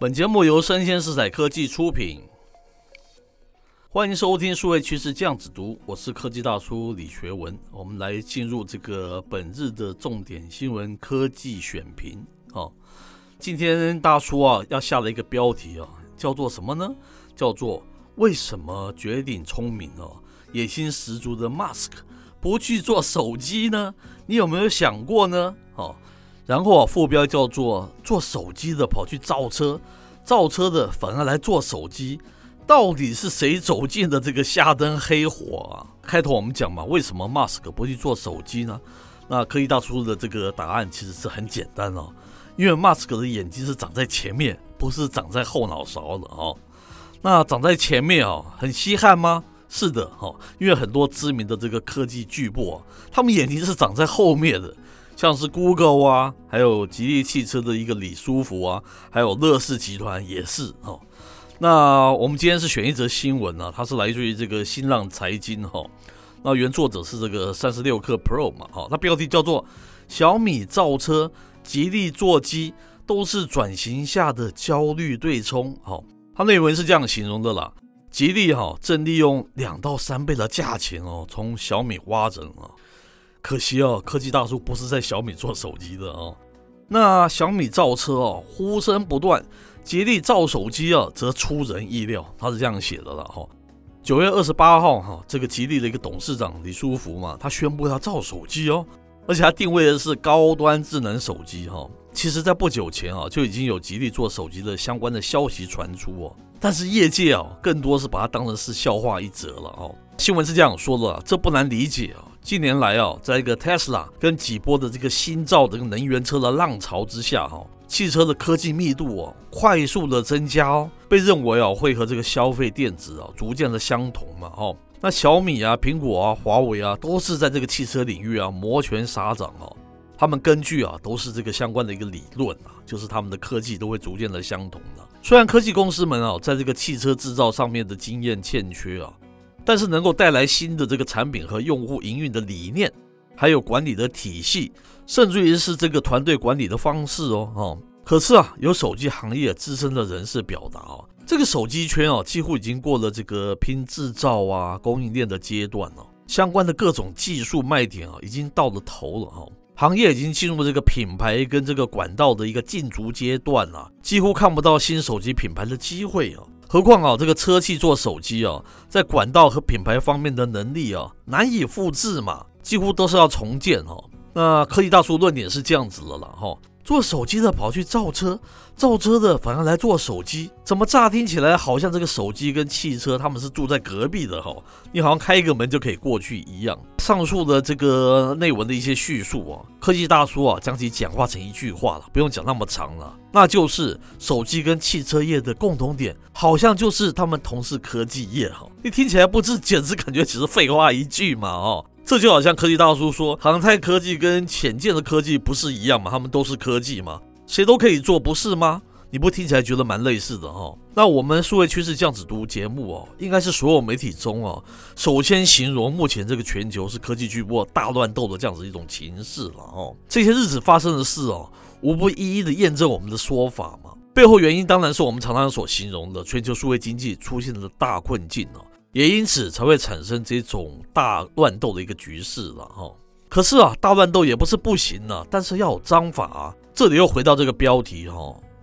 本节目由生鲜食材科技出品，欢迎收听数位趋势酱子读，我是科技大叔李学文。我们来进入这个本日的重点新闻科技选评。今天大叔要下了一个标题叫做什么呢？叫做为什么绝顶聪明野心十足的 Musk 不去做手机呢？你有没有想过呢？然后副标叫做做手机的跑去造车，造车的反而来做手机，到底是谁走进的这个下灯黑火啊？开头我们讲嘛，为什么 Musk 不去做手机呢？那科技大叔的这个答案其实是很简单因为 Musk 的眼睛是长在前面，不是长在后脑勺的那长在前面很稀罕吗？是的因为很多知名的这个科技巨擘他们眼睛是长在后面的，像是 Google 还有吉利汽车的一个李书福还有乐视集团也是那我们今天是选一则新闻它是来自于这个新浪财经那原作者是这个36氪 Pro 嘛它标题叫做小米造车，吉利做机，都是转型下的焦虑对冲它内文是这样形容的啦，吉利正利用2到3倍的价钱从小米挖人可惜科技大叔不是在小米做手机的那小米造车呼声不断，吉利造手机则出人意料，他是这样写的了9月28号这个吉利的一个董事长李书福嘛，他宣布他造手机而且他定位的是高端智能手机其实在不久前就已经有吉利做手机的相关的消息传出但是业界更多是把它当成是笑话一则了新闻是这样说的，这不难理解近年来在一个 Tesla 跟几波的这个新造的能源车的浪潮之下汽车的科技密度快速的增加被认为会和这个消费电子逐渐的相同嘛那小米苹果华为都是在这个汽车领域摩拳擦掌他们根据都是这个相关的一个理论就是他们的科技都会逐渐的相同的。虽然科技公司们在这个汽车制造上面的经验欠缺但是能够带来新的这个产品和用户营运的理念，还有管理的体系，甚至于是这个团队管理的方式可是有手机行业资深的人士表达这个手机圈几乎已经过了这个拼制造供应链的阶段相关的各种技术卖点已经到了头了行业已经进入这个品牌跟这个管道的一个竞逐阶段几乎看不到新手机品牌的机会何况这个车企做手机在管道和品牌方面的能力难以复制嘛，几乎都是要重建那科技大叔论点是这样子的啦做手机的跑去造车，造车的反而来做手机，怎么乍听起来好像这个手机跟汽车他们是住在隔壁的你好像开一个门就可以过去一样。上述的这个内文的一些叙述科技大叔将其简化成一句话了，不用讲那么长了，那就是手机跟汽车业的共同点好像就是他们同是科技业你听起来不是简直感觉只是废话一句嘛这就好像科技大叔说航太科技跟潜舰的科技不是一样嘛，他们都是科技嘛，谁都可以做不是吗？你不听起来觉得蛮类似的那我们数位趋势酱子读节目应该是所有媒体中首先形容目前这个全球是科技巨擘大乱斗的这样子一种情势了这些日子发生的事无不一一的验证我们的说法嘛。背后原因当然是我们常常所形容的全球数位经济出现了大困境也因此才会产生这种大乱斗的一个局势了可是大乱斗也不是不行但是要有章法这里又回到这个标题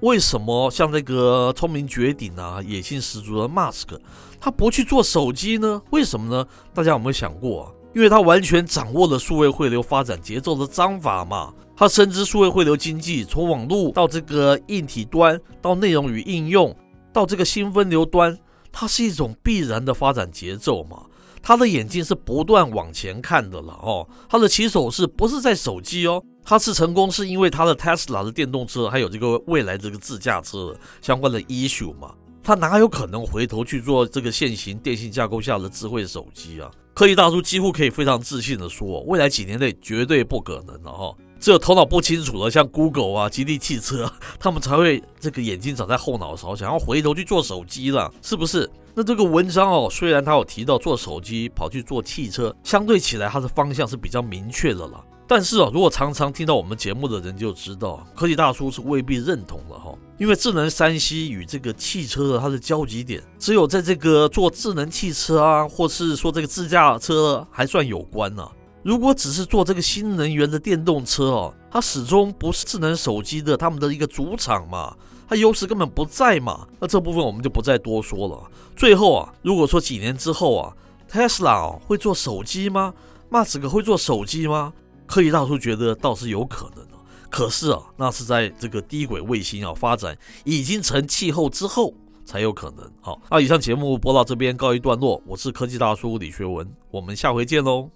为什么像这个聪明绝顶野心十足的 Musk 他不去做手机呢？为什么呢？大家有没有想过因为他完全掌握了数位汇流发展节奏的章法嘛，他深知数位汇流经济从网络到这个硬体端，到内容与应用，到这个新分流端，它是一种必然的发展节奏嘛，他的眼睛是不断往前看的了他的起手是不是在手机他是成功是因为他的 Tesla 的电动车还有这个未来这个自驾车相关的 issue 嘛，他哪有可能回头去做这个现行电信架构下的智慧手机科技大叔几乎可以非常自信的说未来几年内绝对不可能只有头脑不清楚的像 Google 吉利汽车他们才会这个眼睛长在后脑勺想要回头去做手机了，是不是？那这个文章虽然他有提到做手机跑去做汽车，相对起来他的方向是比较明确的了，但是如果常常听到我们节目的人就知道，科技大叔是未必认同的。因为智能 3C 与这个汽车它是交集点，只有在这个做智能汽车啊，或是说这个自驾车还算有关。如果只是做这个新能源的电动车，它始终不是智能手机的他们的一个主场嘛，它优势根本不在嘛，那这部分我们就不再多说了。最后，如果说几年之后，Tesla，会做手机吗？Musk会做手机吗？科技大叔觉得倒是有可能。可是，那是在这个低轨卫星发展已经成气候之后才有可能。好，那以上节目播到这边告一段落，我是科技大叔李学文，我们下回见喽。